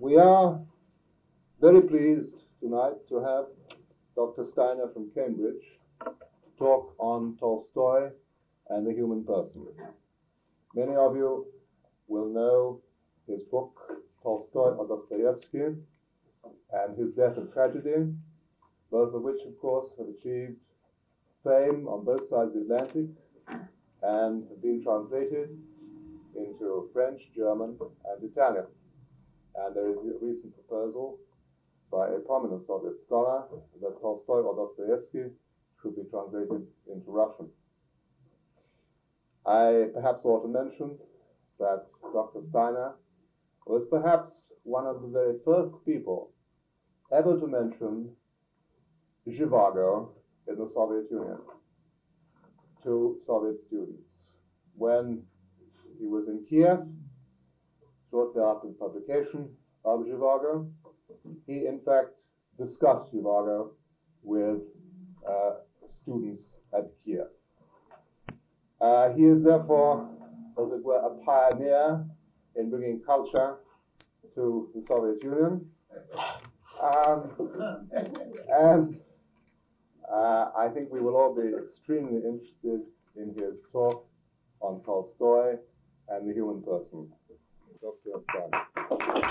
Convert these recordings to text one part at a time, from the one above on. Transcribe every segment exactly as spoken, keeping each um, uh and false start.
We are very pleased tonight to have Doctor Steiner from Cambridge talk on Tolstoy and the human person. Many of you will know his book, Tolstoy or Dostoevsky, and his Death and Tragedy, both of which, of course, have achieved fame on both sides of the Atlantic and have been translated into French, German, and Italian. And there is a recent proposal by a prominent Soviet scholar that Tolstoy or Dostoevsky should be translated into Russian. I perhaps ought to mention that Doctor Steiner was perhaps one of the very first people ever to mention Zhivago in the Soviet Union to Soviet students. When he was in Kiev, shortly after the publication of Zhivago, he in fact discussed Zhivago with uh, students at Kiev. Uh, he is therefore, as it were, a pioneer in bringing culture to the Soviet Union. Um, and uh, I think we will all be extremely interested in his talk on Tolstoy and the human person. Doctor Steiner.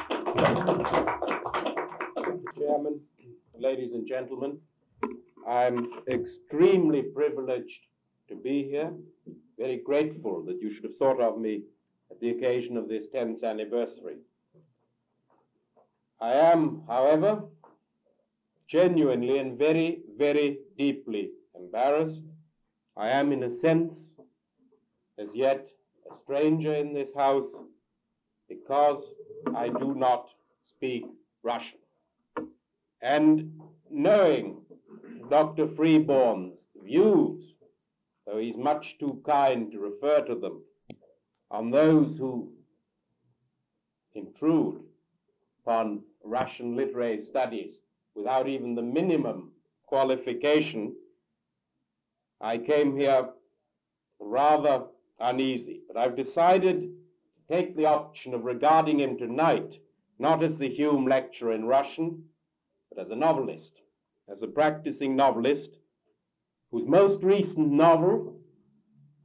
Chairman, ladies and gentlemen, I'm extremely privileged to be here. Very grateful that you should have thought of me at the occasion of this tenth anniversary. I am, however, genuinely and very, very deeply embarrassed. I am, in a sense, as yet a stranger in this house, because I do not speak Russian. And knowing Doctor Freeborn's views, though he's much too kind to refer to them, on those who intrude upon Russian literary studies without even the minimum qualification, I came here rather uneasy. But I've decided take the option of regarding him tonight not as the Hume lecturer in Russian, but as a novelist, as a practicing novelist, whose most recent novel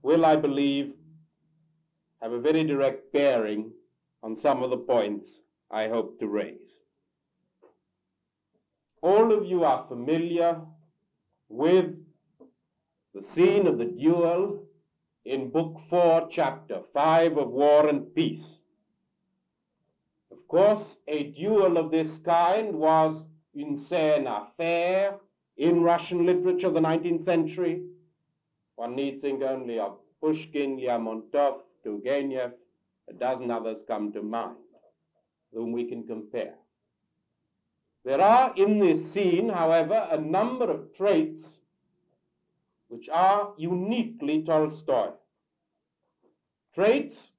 will, I believe, have a very direct bearing on some of the points I hope to raise. All of you are familiar with the scene of the duel in Book Four, Chapter Five of War and Peace. Of course, a duel of this kind was une scène à faire in Russian literature of the nineteenth century. One need think only of Pushkin, Lermontov, Turgenev, a dozen others come to mind, whom we can compare. There are in this scene, however, a number of traits which are uniquely Tolstoy. Traits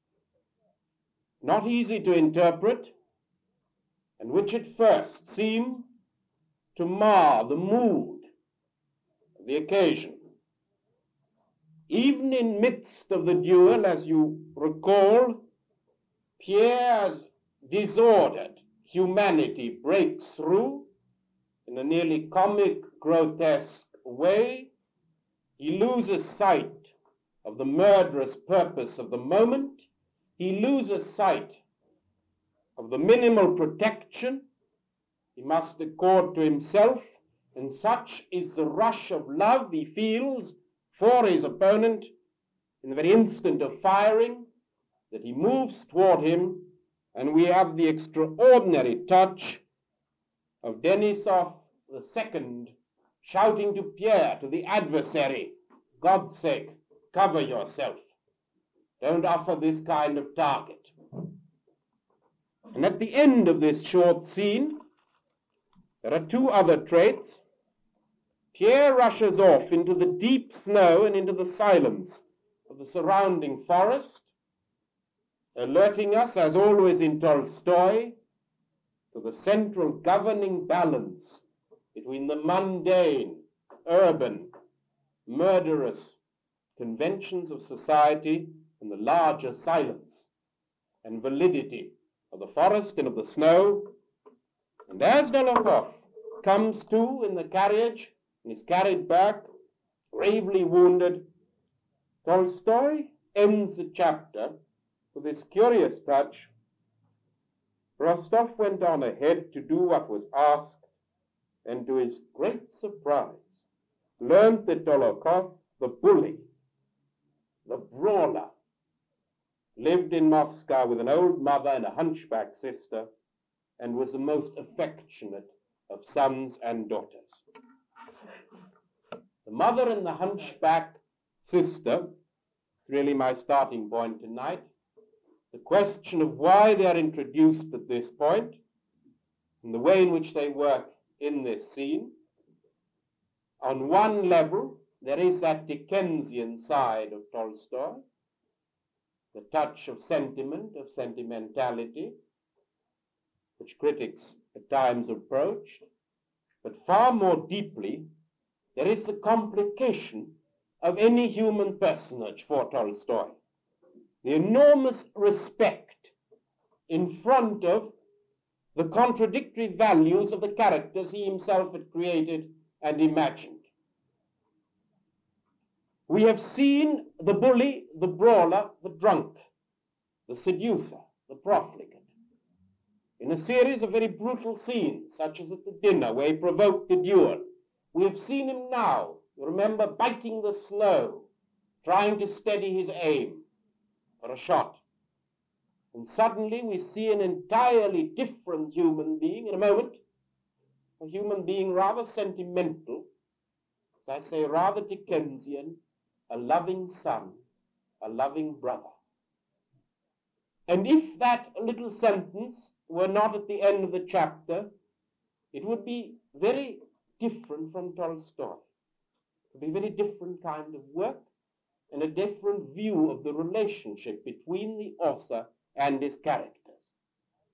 not easy to interpret, and which at first seem to mar the mood of the occasion. Even in midst of the duel, as you recall, Pierre's disordered humanity breaks through in a nearly comic, grotesque way. He loses sight of the murderous purpose of the moment. He loses sight of the minimal protection he must accord to himself, and such is the rush of love he feels for his opponent in the very instant of firing that he moves toward him, and we have the extraordinary touch of Denisov the second shouting to Pierre, to the adversary, God's sake, cover yourself. Don't offer this kind of target. And at the end of this short scene, there are two other traits. Pierre rushes off into the deep snow and into the silence of the surrounding forest, alerting us, as always in Tolstoy, to the central governing balance between the mundane, urban, murderous conventions of society and the larger silence and validity of the forest and of the snow And as Dolokhov comes to in the carriage and is carried back, gravely wounded, Tolstoy ends the chapter with this curious touch. Rostov went on ahead to do what was asked, and to his great surprise, learned that Dolokhov, the bully, the brawler, lived in Moscow with an old mother and a hunchback sister, and was the most affectionate of sons and daughters. The mother and the hunchback sister, really my starting point tonight, the question of why they are introduced at this point, and the way in which they work in this scene. On one level, there is that Dickensian side of Tolstoy, the touch of sentiment, of sentimentality, which critics at times approached, but far more deeply, there is the complication of any human personage for Tolstoy, the enormous respect in front of the contradictory values of the characters he himself had created and imagined. We have seen the bully, the brawler, the drunk, the seducer, the profligate, in a series of very brutal scenes, such as at the dinner where he provoked the duel. We have seen him now, you remember, biting the snow, trying to steady his aim for a shot. And suddenly we see an entirely different human being in a moment, a human being rather sentimental, as I say, rather Dickensian, a loving son, a loving brother. And if that little sentence were not at the end of the chapter, it would be very different from Tolstoy. It would be a very different kind of work and a different view of the relationship between the author and his characters.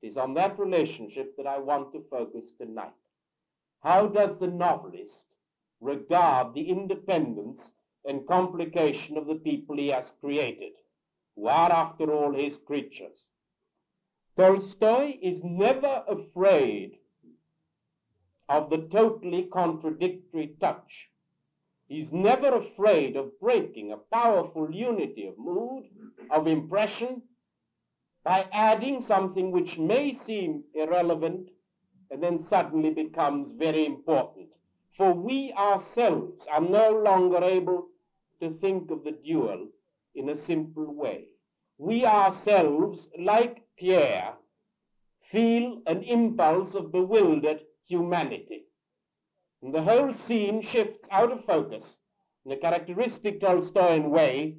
It is on that relationship that I want to focus tonight. How does the novelist regard the independence and complication of the people he has created, who are, after all, his creatures? Tolstoy is never afraid of the totally contradictory touch. He's never afraid of breaking a powerful unity of mood, of impression, by adding something which may seem irrelevant and then suddenly becomes very important. For we ourselves are no longer able to think of the duel in a simple way. We ourselves, like Pierre, feel an impulse of bewildered humanity. And the whole scene shifts out of focus in a characteristic Tolstoyan way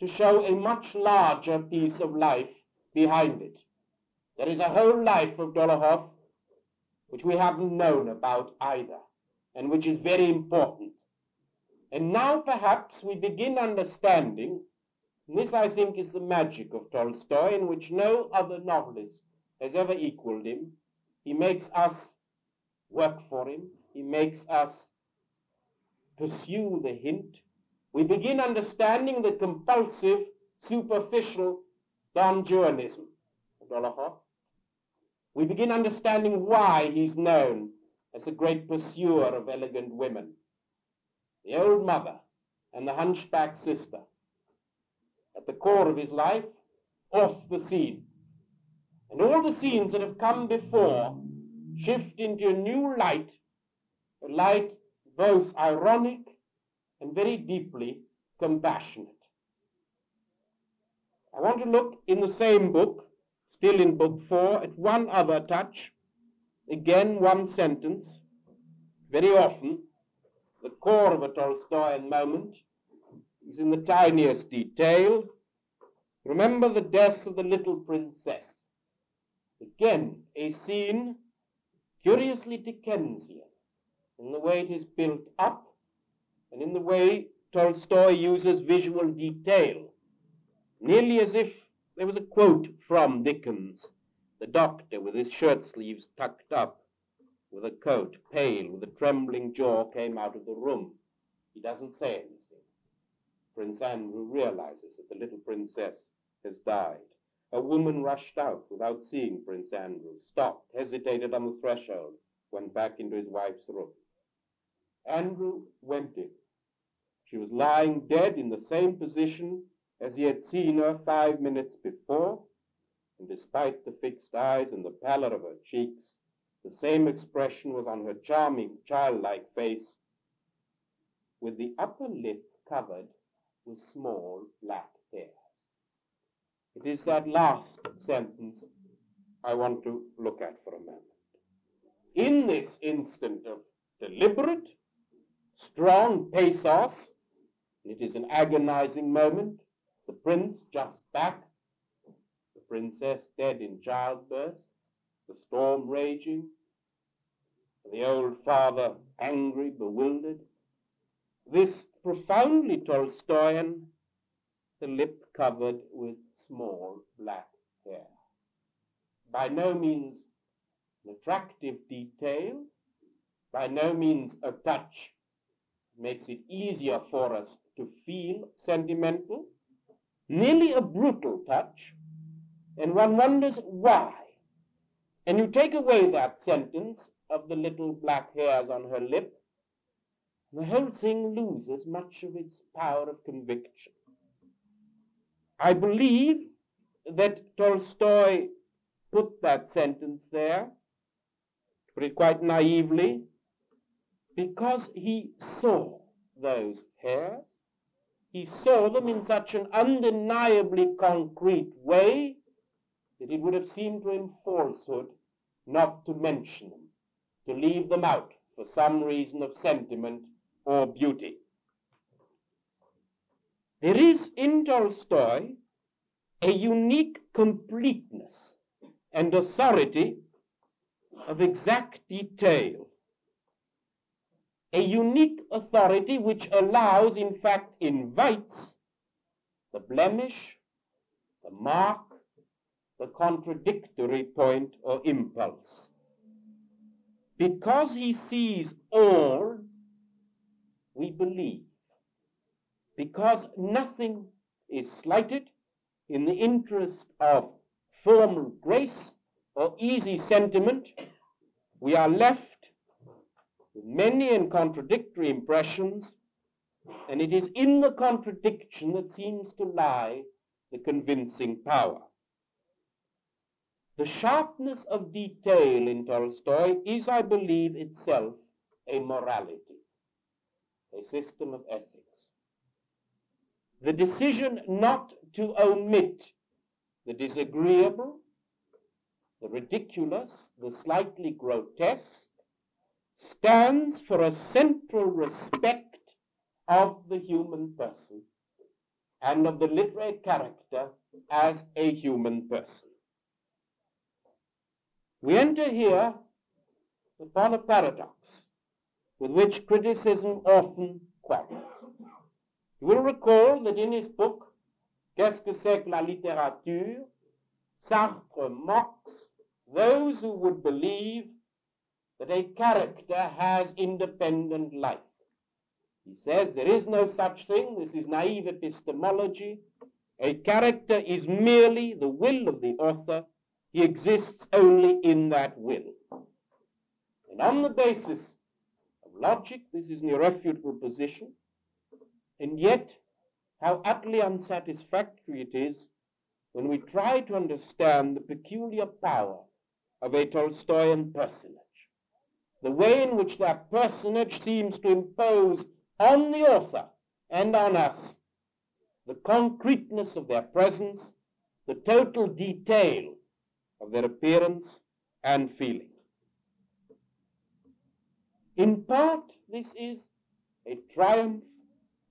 to show a much larger piece of life behind it. There is a whole life of Dolokhov which we haven't known about either, and which is very important. And now perhaps we begin understanding, and this I think is the magic of Tolstoy, in which no other novelist has ever equaled him. He makes us work for him. He makes us pursue the hint. We begin understanding the compulsive, superficial Don Juanism of Dolokhov. We begin understanding why he's known as a great pursuer of elegant women. The old mother and the hunchback sister, at the core of his life, off the scene. And all the scenes that have come before shift into a new light, a light both ironic and very deeply compassionate. I want to look in the same book, still in book four, at one other touch, again one sentence, very often. The core of a Tolstoyan moment is in the tiniest detail. Remember the death of the little princess. Again, a scene curiously Dickensian in the way it is built up and in the way Tolstoy uses visual detail, nearly as if there was a quote from Dickens, the doctor with his shirt sleeves tucked up, with a coat, pale, with a trembling jaw, came out of the room. He doesn't say anything. Prince Andrew realizes that the little princess has died. A woman rushed out without seeing Prince Andrew, stopped, hesitated on the threshold, went back into his wife's room. Andrew went in. She was lying dead in the same position as he had seen her five minutes before, and despite the fixed eyes and the pallor of her cheeks, the same expression was on her charming, childlike face, with the upper lip covered with small black hairs. It is that last sentence I want to look at for a moment. In this instant of deliberate, strong pathos, it is an agonizing moment, the prince just back, the princess dead in childbirth, the storm raging, the old father angry, bewildered, this profoundly Tolstoyan, the lip covered with small black hair. By no means an attractive detail, by no means a touch that makes it easier for us to feel sentimental, nearly a brutal touch, and one wonders why. And you take away that sentence of the little black hairs on her lip, the whole thing loses much of its power of conviction. I believe that Tolstoy put that sentence there, to put it quite naively, because he saw those hairs. He saw them in such an undeniably concrete way that it would have seemed to him falsehood not to mention them, to leave them out for some reason of sentiment or beauty. There is in Tolstoy a unique completeness and authority of exact detail, a unique authority which allows, in fact, invites the blemish, the mark, the contradictory point or impulse. Because he sees all, we believe. Because nothing is slighted in the interest of formal grace or easy sentiment, we are left with many and contradictory impressions, and it is in the contradiction that seems to lie the convincing power. The sharpness of detail in Tolstoy is, I believe, itself a morality, a system of ethics. The decision not to omit the disagreeable, the ridiculous, the slightly grotesque, stands for a central respect of the human person and of the literary character as a human person. We enter here upon a paradox with which criticism often quarrels. You will recall that in his book, Qu'est-ce que c'est que la littérature, Sartre mocks those who would believe that a character has independent life. He says there is no such thing, this is naive epistemology. A character is merely the will of the author, he exists only in that will. And on the basis of logic, this is an irrefutable position. And yet, how utterly unsatisfactory it is when we try to understand the peculiar power of a Tolstoyan personage, the way in which that personage seems to impose on the author and on us the concreteness of their presence, the total detail of their appearance and feeling. In part, this is a triumph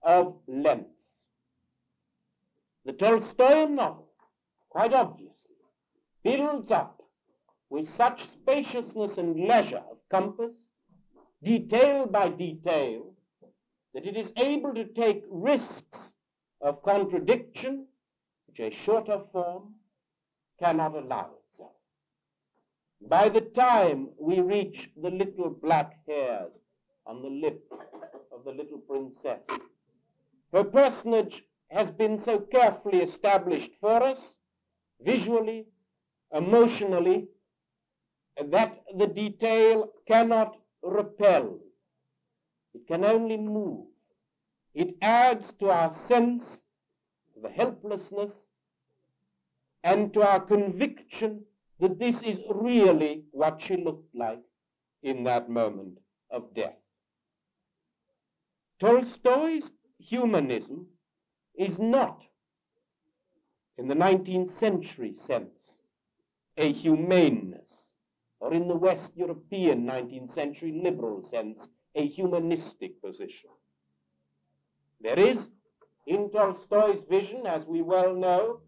of length. The Tolstoyan novel, quite obviously, builds up with such spaciousness and leisure of compass, detail by detail, that it is able to take risks of contradiction which a shorter form cannot allow itself. By the time we reach the little black hairs on the lip of the little princess, her personage has been so carefully established for us visually, emotionally, that the detail cannot repel. It can only move. It adds to our sense of the helplessness and to our conviction that this is really what she looked like in that moment of death. Tolstoy's humanism is not, in the nineteenth century sense, a humaneness, or in the West European nineteenth century liberal sense, a humanistic position. There is, in Tolstoy's vision, as we well know,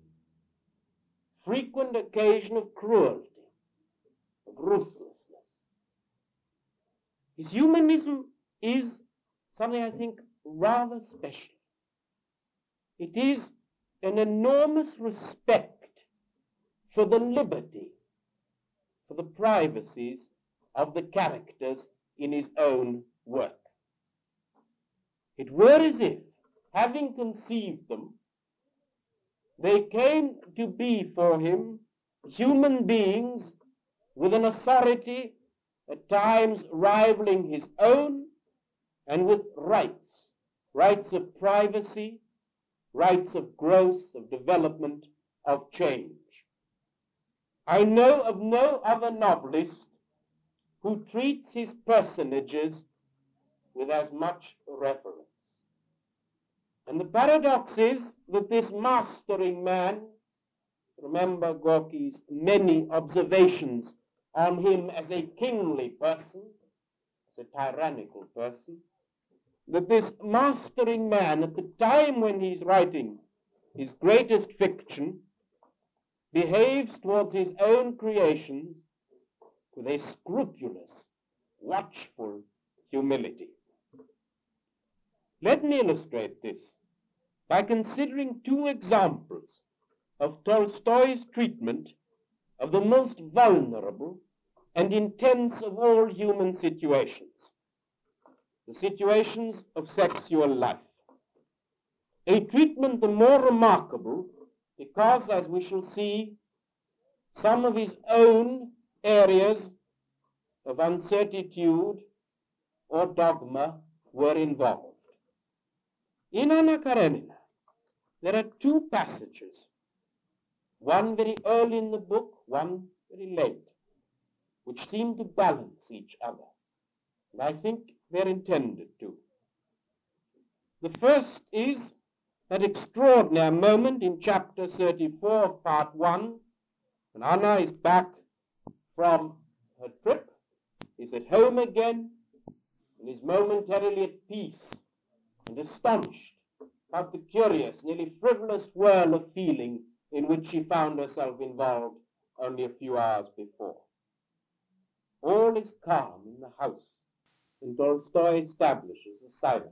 frequent occasion of cruelty, of ruthlessness. His humanism is something, I think, rather special. It is an enormous respect for the liberty, for the privacies of the characters in his own work. It were as if, having conceived them, they came to be for him human beings with an authority at times rivaling his own, and with rights, rights of privacy, rights of growth, of development, of change. I know of no other novelist who treats his personages with as much reverence. And the paradox is that this mastering man, remember Gorky's many observations on him as a kingly person, as a tyrannical person, that this mastering man, at the time when he's writing his greatest fiction, behaves towards his own creations with a scrupulous, watchful humility. Let me illustrate this by considering two examples of Tolstoy's treatment of the most vulnerable and intense of all human situations, the situations of sexual life. A treatment the more remarkable because, as we shall see, some of his own areas of uncertitude or dogma were involved. In Anna Karenina, there are two passages, one very early in the book, one very late, which seem to balance each other, and I think they're intended to. The first is that extraordinary moment in chapter thirty-four of part one, when Anna is back from her trip, is at home again, and is momentarily at peace and astonished about the curious, nearly frivolous whirl of feeling in which she found herself involved only a few hours before. All is calm in the house, and Tolstoy establishes a silence,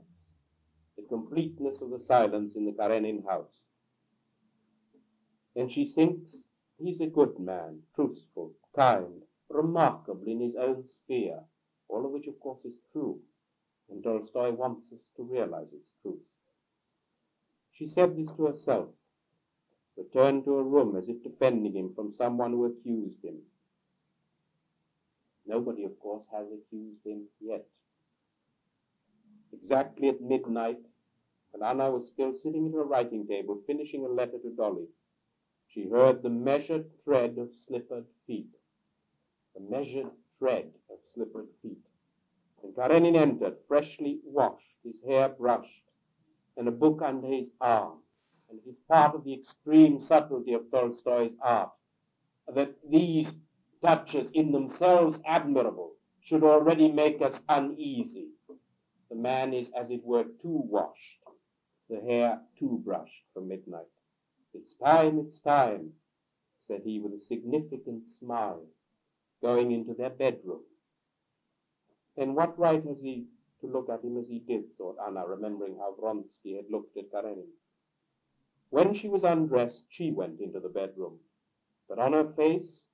the completeness of the silence in the Karenin house. And she thinks he's a good man, truthful, kind, remarkable in his own sphere, all of which, of course, is true, and Tolstoy wants us to realize its truth. She said this to herself, returned to her room as if defending him from someone who accused him. Nobody, of course, has accused him yet. Exactly at midnight, when Anna was still sitting at her writing table, finishing a letter to Dolly, she heard the measured tread of slippered feet. The measured tread of slippered feet. And Karenin entered, freshly washed, his hair brushed, and a book under his arm. And it is part of the extreme subtlety of Tolstoy's art that these touches, in themselves admirable, should already make us uneasy. The man is, as it were, too washed, the hair too brushed for midnight. "It's time, it's time," said he with a significant smile, going into their bedroom. "Then what right has he to look at him as he did?" thought Anna, remembering how Vronsky had looked at Karenin. When she was undressed, she went into the bedroom, but on her face,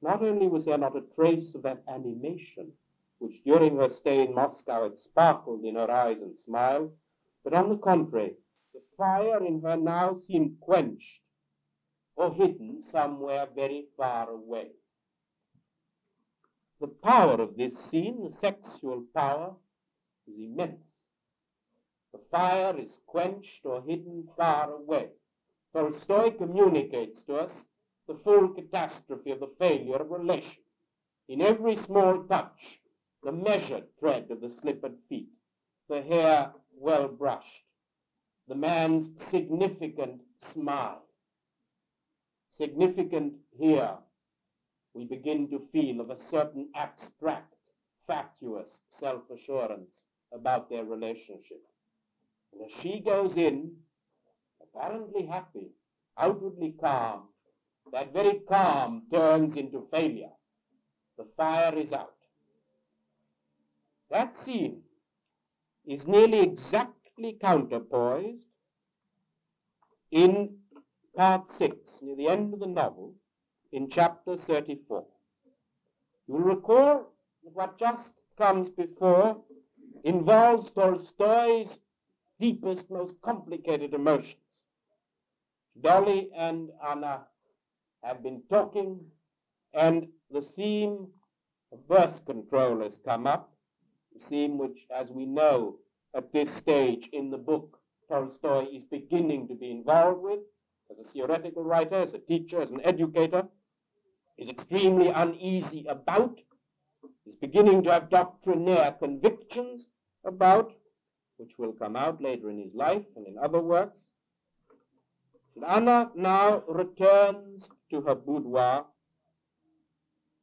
not only was there not a trace of that animation which during her stay in Moscow had sparkled in her eyes and smile, but on the contrary, the fire in her now seemed quenched, or hidden somewhere very far away. The power of this scene, the sexual power, is immense. The fire is quenched or hidden far away. Tolstoy communicates to us the full catastrophe of the failure of relation. In every small touch, the measured tread of the slippered feet, the hair well brushed, the man's significant smile. Significant here, we begin to feel of a certain abstract, fatuous self-assurance about their relationship. And as she goes in, apparently happy, outwardly calm, that very calm turns into failure. The fire is out. That scene is nearly exactly counterpoised in part six, near the end of the novel, in chapter thirty-four. You will recall that what just comes before involves Tolstoy's deepest, most complicated emotions. Dolly and Anna have been talking, and the theme of birth control has come up, the theme which, as we know, at this stage in the book, Tolstoy is beginning to be involved with as a theoretical writer, as a teacher, as an educator, is extremely uneasy about, is beginning to have doctrinaire convictions about, which will come out later in his life and in other works. And Anna now returns to her boudoir.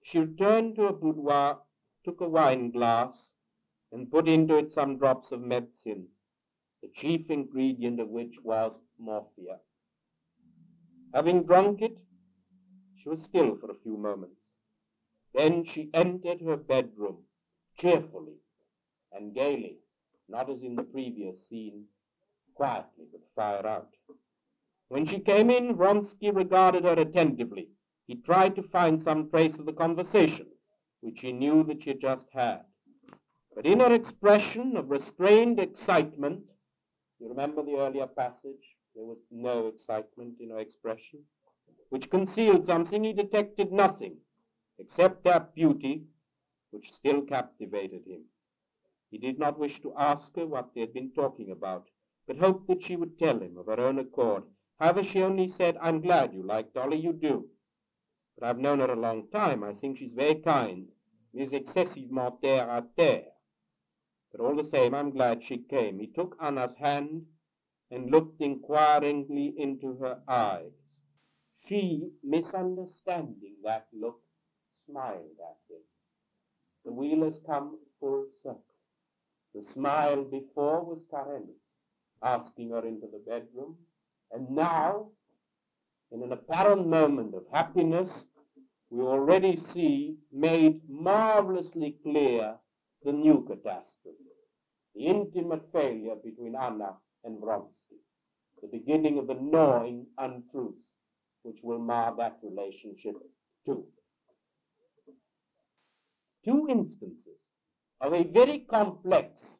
She returned to her boudoir, took a wine glass, and put into it some drops of medicine, the chief ingredient of which was morphia. Having drunk it, she was still for a few moments. Then she entered her bedroom, cheerfully and gaily, not as in the previous scene, quietly but far out. When she came in, Vronsky regarded her attentively. He tried to find some trace of the conversation, which he knew that she had just had. But in her expression of restrained excitement, you remember the earlier passage, there was no excitement in her expression, which concealed something, he detected nothing, except that beauty which still captivated him. He did not wish to ask her what they had been talking about, but hoped that she would tell him of her own accord. However, she only said, "I'm glad you like Dolly, you do. But I've known her a long time. I think she's very kind. She's excessivement terre à terre. But all the same, I'm glad she came." He took Anna's hand and looked inquiringly into her eyes. She, misunderstanding that look, smiled at him. The wheel has come full circle. The smile before was Karenin, asking her into the bedroom. And now, in an apparent moment of happiness, we already see made marvelously clear the new catastrophe, the intimate failure between Anna and Vronsky, the beginning of the gnawing untruth which will mar that relationship too. Two instances of a very complex,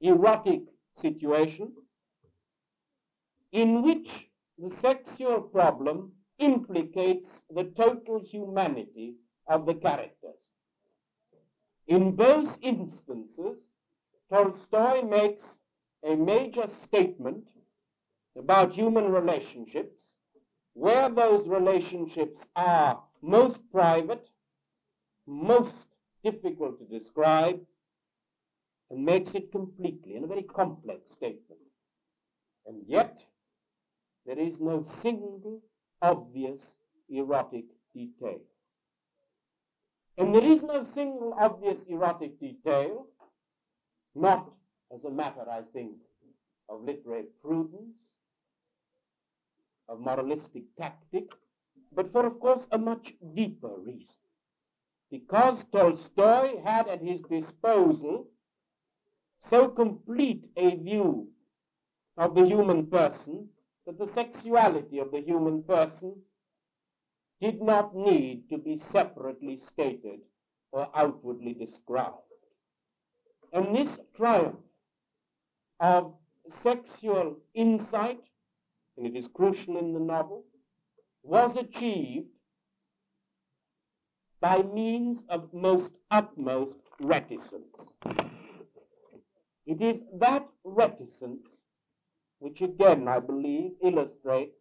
erotic situation in which the sexual problem implicates the total humanity of the characters. In both instances, Tolstoy makes a major statement about human relationships, where those relationships are most private, most difficult to describe, and makes it completely in a very complex statement. And yet, there is no single obvious erotic detail. And there is no single obvious erotic detail, not as a matter, I think, of literary prudence, of moralistic tactic, but for, of course, a much deeper reason. Because Tolstoy had at his disposal so complete a view of the human person that the sexuality of the human person did not need to be separately stated or outwardly described. And this triumph of sexual insight, and it is crucial in the novel, was achieved by means of most utmost reticence. It is that reticence which again, I believe, illustrates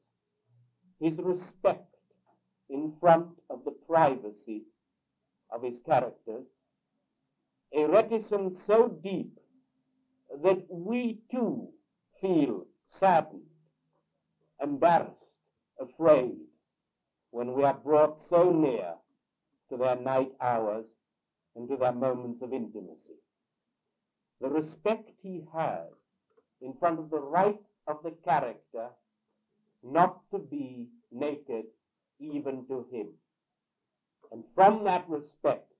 his respect in front of the privacy of his characters, a reticence so deep that we too feel saddened, embarrassed, afraid when we are brought so near to their night hours and to their moments of intimacy. The respect he has in front of the right of the character not to be naked even to him. And from that respect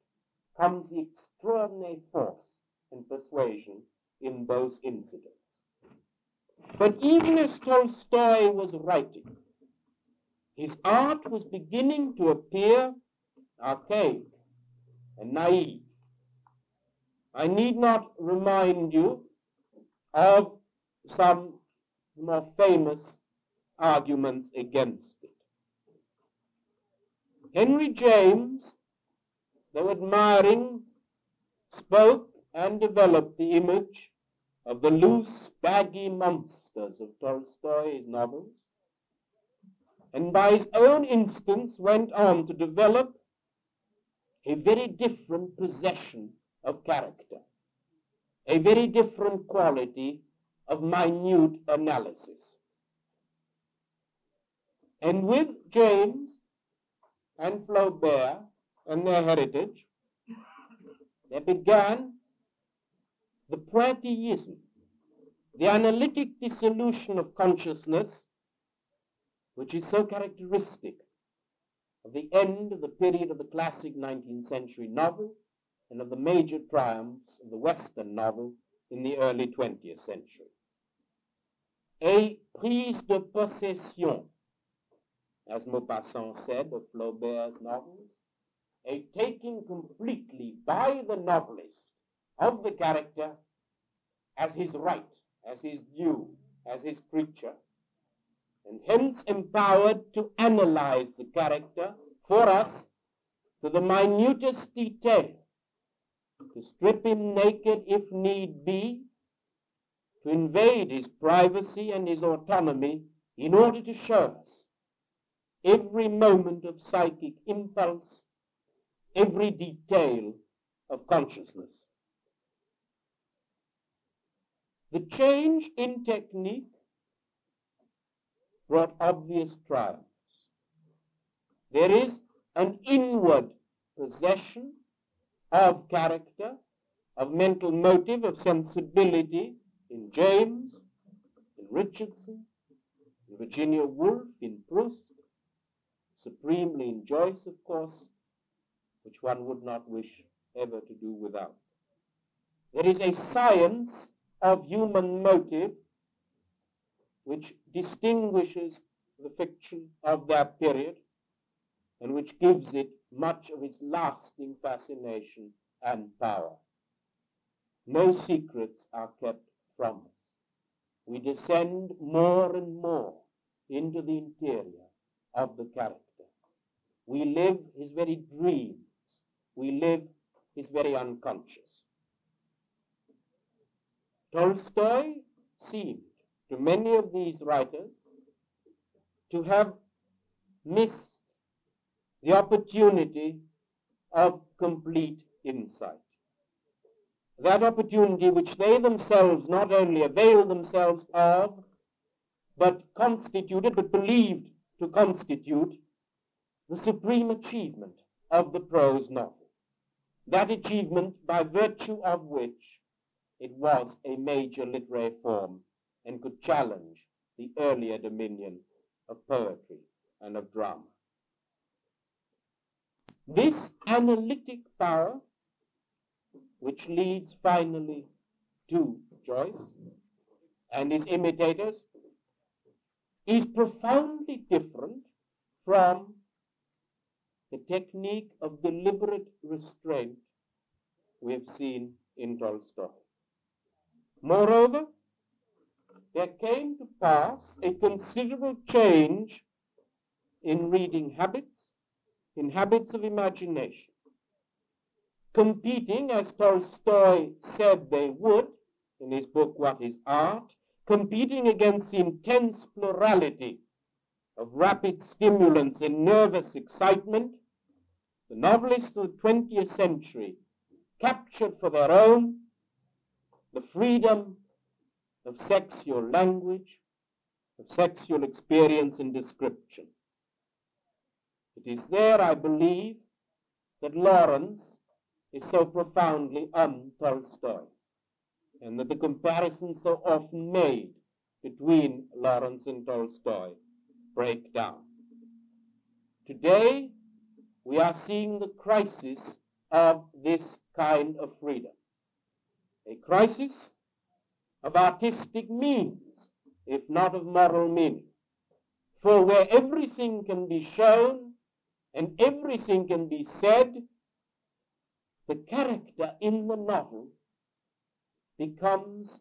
comes the extraordinary force and persuasion in those incidents. But even as Tolstoy was writing, his art was beginning to appear archaic and naive. I need not remind you of some more famous arguments against it. Henry James, though admiring, spoke and developed the image of the loose, baggy monsters of Tolstoy's novels, and by his own instance went on to develop a very different possession of character, a very different quality of minute analysis. And with James and Flaubert and their heritage, there began the preteism, the analytic dissolution of consciousness, which is so characteristic of the end of the period of the classic nineteenth century novel and of the major triumphs of the Western novel in the early twentieth century. A prise de possession, as Maupassant said of Flaubert's novels, a taking completely by the novelist of the character as his right, as his due, as his creature, and hence empowered to analyze the character for us to the minutest detail, to strip him naked if need be, to invade his privacy and his autonomy in order to show us every moment of psychic impulse, every detail of consciousness. The change in technique brought obvious triumphs. There is an inward possession of character, of mental motive, of sensibility in James, in Richardson, in Virginia Woolf, in Proust, supremely in Joyce, of course, which one would not wish ever to do without. There is a science of human motive which distinguishes the fiction of that period and which gives it much of its lasting fascination and power. No secrets are kept from us. We descend more and more into the interior of the character. We live his very dreams. We live his very unconscious. Tolstoy seemed to many of these writers to have missed the opportunity of complete insight. That opportunity which they themselves not only availed themselves of, but constituted, but believed to constitute the supreme achievement of the prose novel. That achievement by virtue of which it was a major literary form and could challenge the earlier dominion of poetry and of drama. This analytic power, which leads finally to Joyce and his imitators, is profoundly different from the technique of deliberate restraint we have seen in Tolstoy. Moreover, there came to pass a considerable change in reading habits, in habits of imagination, competing, as Tolstoy said they would in his book, What is Art?, competing against the intense plurality of rapid stimulants and nervous excitement, the novelists of the twentieth century captured for their own the freedom of sexual language, of sexual experience and description. It is there, I believe, that Lawrence is so profoundly un-Tolstoy, and that the comparison so often made between Lawrence and Tolstoy break down. Today, we are seeing the crisis of this kind of freedom, a crisis of artistic means, if not of moral meaning. For where everything can be shown and everything can be said, the character in the novel becomes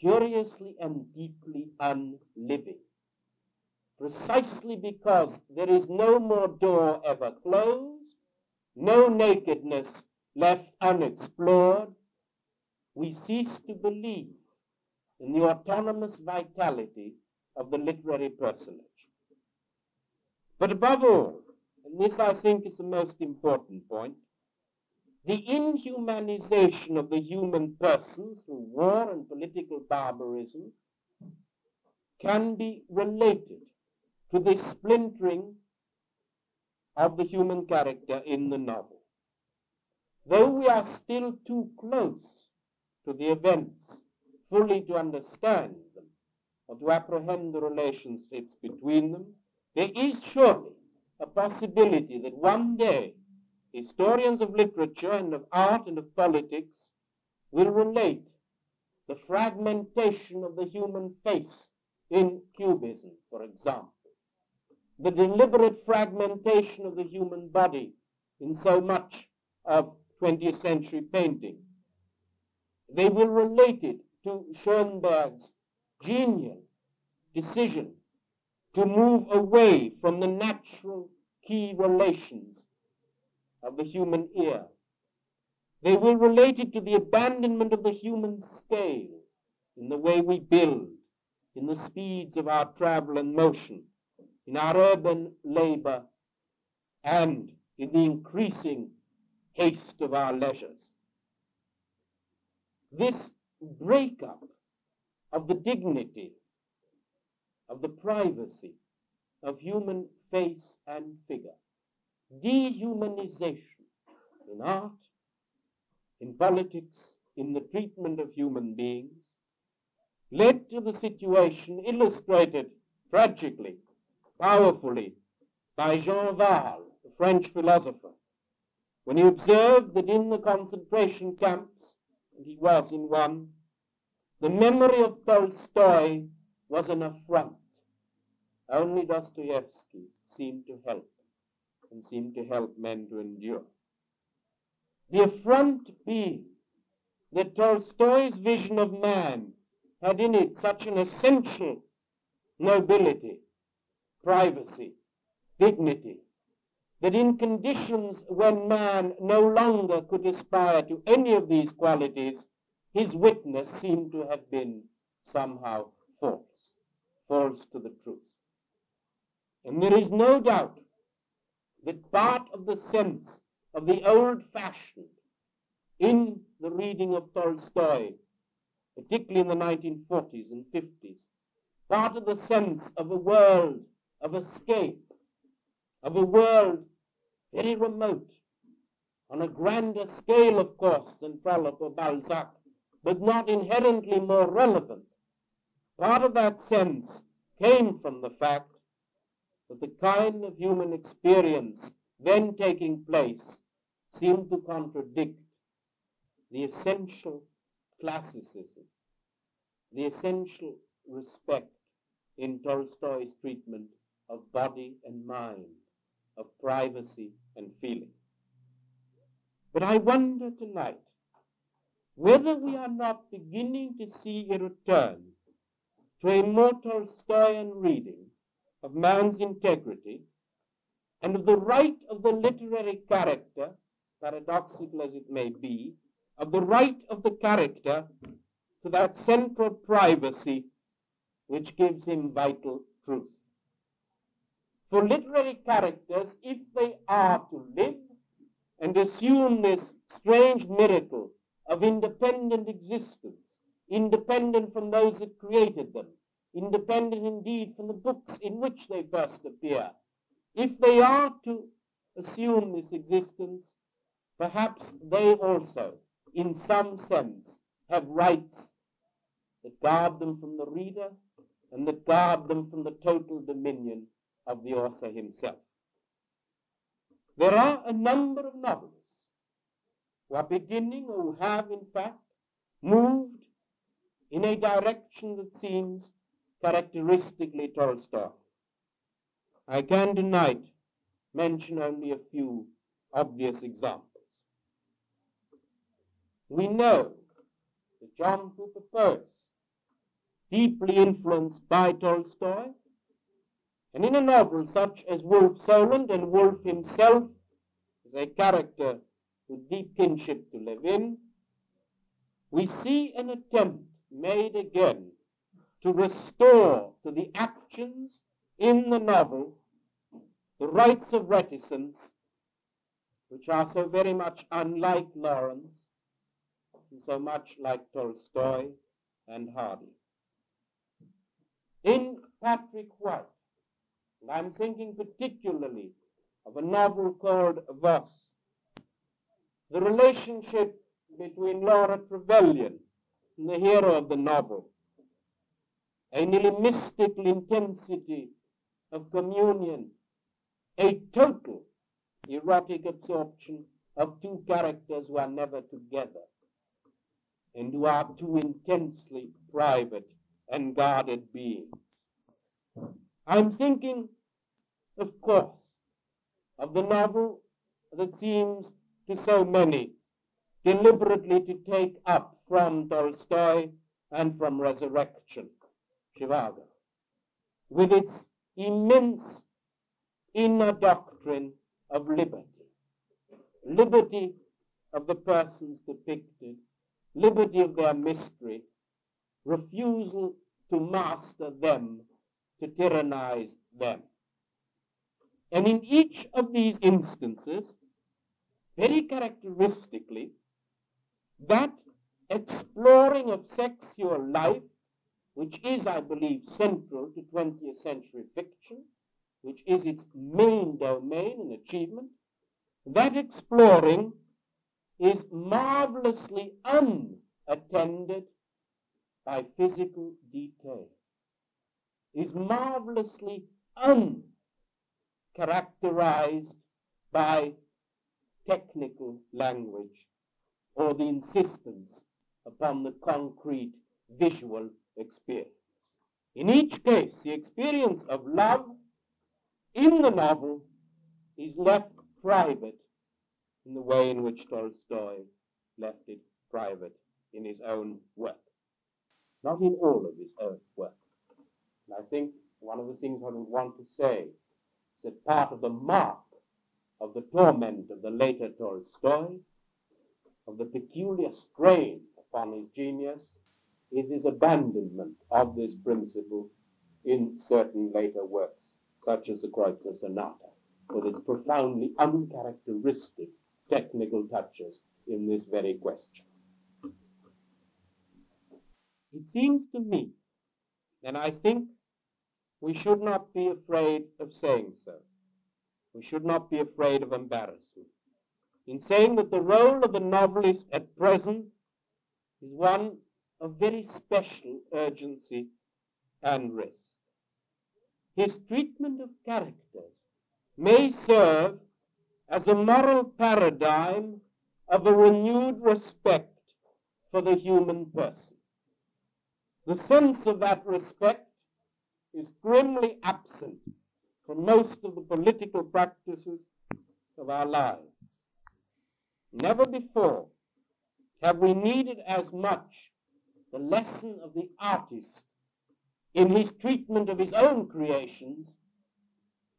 curiously and deeply unliving, precisely because there is no more door ever closed, no nakedness left unexplored. We cease to believe in the autonomous vitality of the literary personage. But above all, and this I think is the most important point, the inhumanization of the human person through war and political barbarism can be related to the splintering of the human character in the novel. Though we are still too close to the events fully to understand them or to apprehend the relationships between them, there is surely a possibility that one day historians of literature and of art and of politics will relate the fragmentation of the human face in Cubism, for example, the deliberate fragmentation of the human body in so much of twentieth century painting. They will relate it to Schoenberg's genial decision to move away from the natural key relations of the human ear. They will relate it to the abandonment of the human scale in the way we build, in the speeds of our travel and motion, in our urban labor, and in the increasing haste of our leisures. This breakup of the dignity, of the privacy of human face and figure, dehumanization in art, in politics, in the treatment of human beings, led to the situation illustrated tragically, powerfully, by Jean Val, the French philosopher, when he observed that in the concentration camps, and he was in one, the memory of Tolstoy was an affront. Only Dostoevsky seemed to help. and seem to help men to endure. The affront being that Tolstoy's vision of man had in it such an essential nobility, privacy, dignity, that in conditions when man no longer could aspire to any of these qualities, his witness seemed to have been somehow false, false to the truth. And there is no doubt that part of the sense of the old-fashioned in the reading of Tolstoy, particularly in the nineteen forties and fifties, part of the sense of a world of escape, of a world very remote, on a grander scale, of course, than Proust or Balzac, but not inherently more relevant. Part of that sense came from the fact that the kind of human experience then taking place seemed to contradict the essential classicism, the essential respect in Tolstoy's treatment of body and mind, of privacy and feeling. But I wonder tonight whether we are not beginning to see a return to a more Tolstoyan reading of man's integrity and of the right of the literary character, paradoxical as it may be, of the right of the character to that central privacy which gives him vital truth. For literary characters, if they are to live and assume this strange miracle of independent existence, independent from those that created them, independent indeed from the books in which they first appear, if they are to assume this existence, perhaps they also, in some sense, have rights that guard them from the reader and that guard them from the total dominion of the author himself. There are a number of novelists who are beginning, or who have, in fact, moved in a direction that seems characteristically Tolstoy. I can tonight mention only a few obvious examples. We know that John Cooper Purse, deeply influenced by Tolstoy, and in a novel such as Wolfe Soland, and Wolfe himself is a character with deep kinship to Levin, we see an attempt made again to restore to the actions in the novel the rights of reticence, which are so very much unlike Lawrence and so much like Tolstoy and Hardy. In Patrick White, and I'm thinking particularly of a novel called Voss, the relationship between Laura Trevelyan and the hero of the novel, a nearly mystical intensity of communion, a total erotic absorption of two characters who are never together and who are two intensely private and guarded beings. I'm thinking, of course, of the novel that seems to so many deliberately to take up from Tolstoy and from Resurrection, Zhivago, with its immense inner doctrine of liberty, liberty of the persons depicted, liberty of their mystery, refusal to master them, to tyrannize them. And in each of these instances, very characteristically, that exploring of sexual life, which is, I believe, central to twentieth century fiction, which is its main domain and achievement, that exploring is marvelously unattended by physical detail, is marvelously uncharacterized by technical language or the insistence upon the concrete visual experience. In each case, the experience of love in the novel is left private in the way in which Tolstoy left it private in his own work, not in all of his own work. And I think one of the things one would want to say is that part of the mark of the torment of the later Tolstoy, of the peculiar strain upon his genius, is his abandonment of this principle in certain later works, such as the Kreutzer Sonata, with its profoundly uncharacteristic technical touches in this very question. It seems to me, and I think we should not be afraid of saying so, we should not be afraid of embarrassment, in saying that the role of the novelist at present is one of very special urgency and risk. His treatment of characters may serve as a moral paradigm of a renewed respect for the human person. The sense of that respect is grimly absent from most of the political practices of our lives. Never before have we needed as much the lesson of the artist in his treatment of his own creations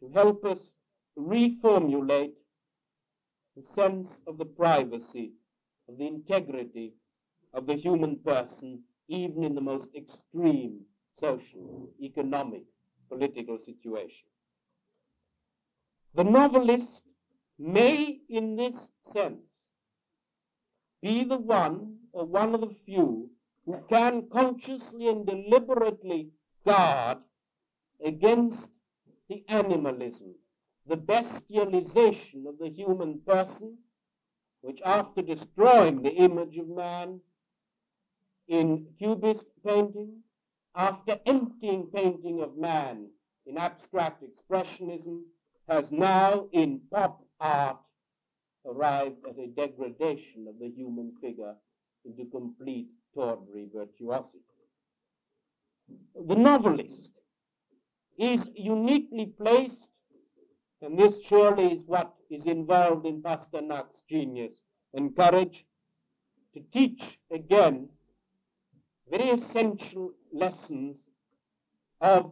to help us reformulate the sense of the privacy, of the integrity of the human person, even in the most extreme social, economic, political situation. The novelist may, in this sense, be the one or one of the few who can consciously and deliberately guard against the animalism, the bestialization of the human person, which after destroying the image of man in Cubist painting, after emptying painting of man in abstract expressionism, has now in pop art arrived at a degradation of the human figure into complete tawdry virtuosity. The novelist is uniquely placed, and this surely is what is involved in Pasternak's genius and courage, to teach again very essential lessons of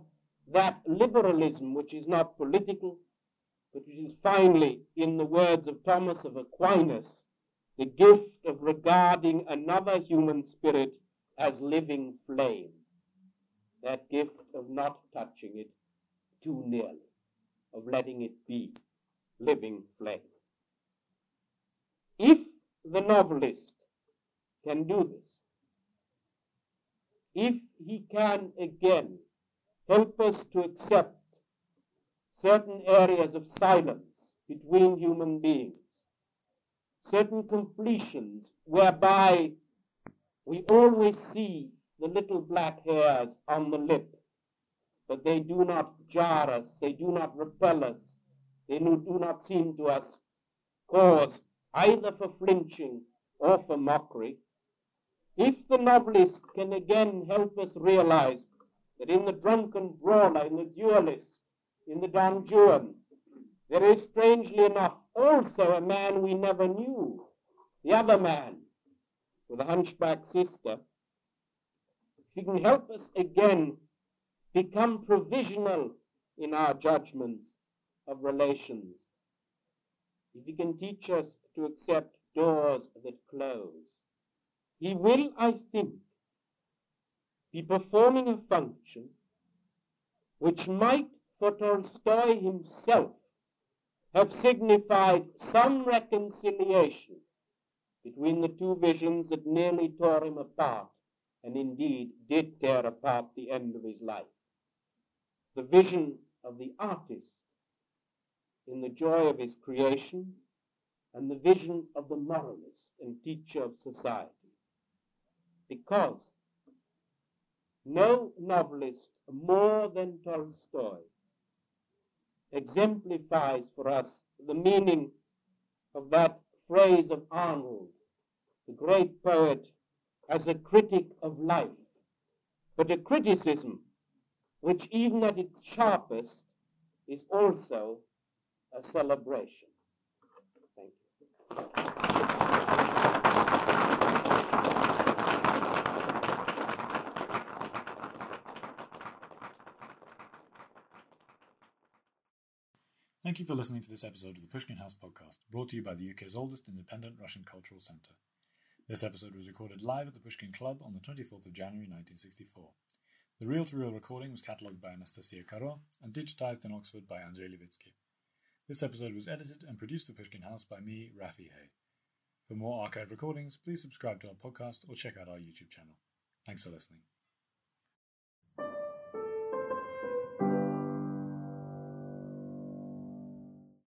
that liberalism which is not political, but which is finally, in the words of Thomas of Aquinas, the gift of regarding another human spirit as living flame, that gift of not touching it too nearly, of letting it be living flame. If the novelist can do this, if he can again help us to accept certain areas of silence between human beings, certain completions whereby we always see the little black hairs on the lip, but they do not jar us, they do not repel us, they do not seem to us cause either for flinching or for mockery. If the novelist can again help us realize that in the drunken brawler, in the duelist, in the Don Juan, there is, strangely enough, also a man we never knew, the other man with a hunchback sister, he can help us again become provisional in our judgments of relations. If he can teach us to accept doors that close, he will, I think, be performing a function which might, for Tolstoy himself, have signified some reconciliation between the two visions that nearly tore him apart, and indeed did tear apart the end of his life. The vision of the artist in the joy of his creation, and the vision of the moralist and teacher of society. Because no novelist more than Tolstoy exemplifies for us the meaning of that phrase of Arnold, the great poet, as a critic of life, but a criticism which even at its sharpest is also a celebration. Thank you. Thank you for listening to this episode of the Pushkin House podcast, brought to you by the U K's oldest independent Russian cultural centre. This episode was recorded live at the Pushkin Club on the twenty-fourth of January nineteen sixty-four. The reel-to-reel recording was catalogued by Anastasia Caro and digitised in Oxford by Andrei Levitsky. This episode was edited and produced at Pushkin House by me, Rafi Hay. For more archive recordings, please subscribe to our podcast or check out our YouTube channel. Thanks for listening.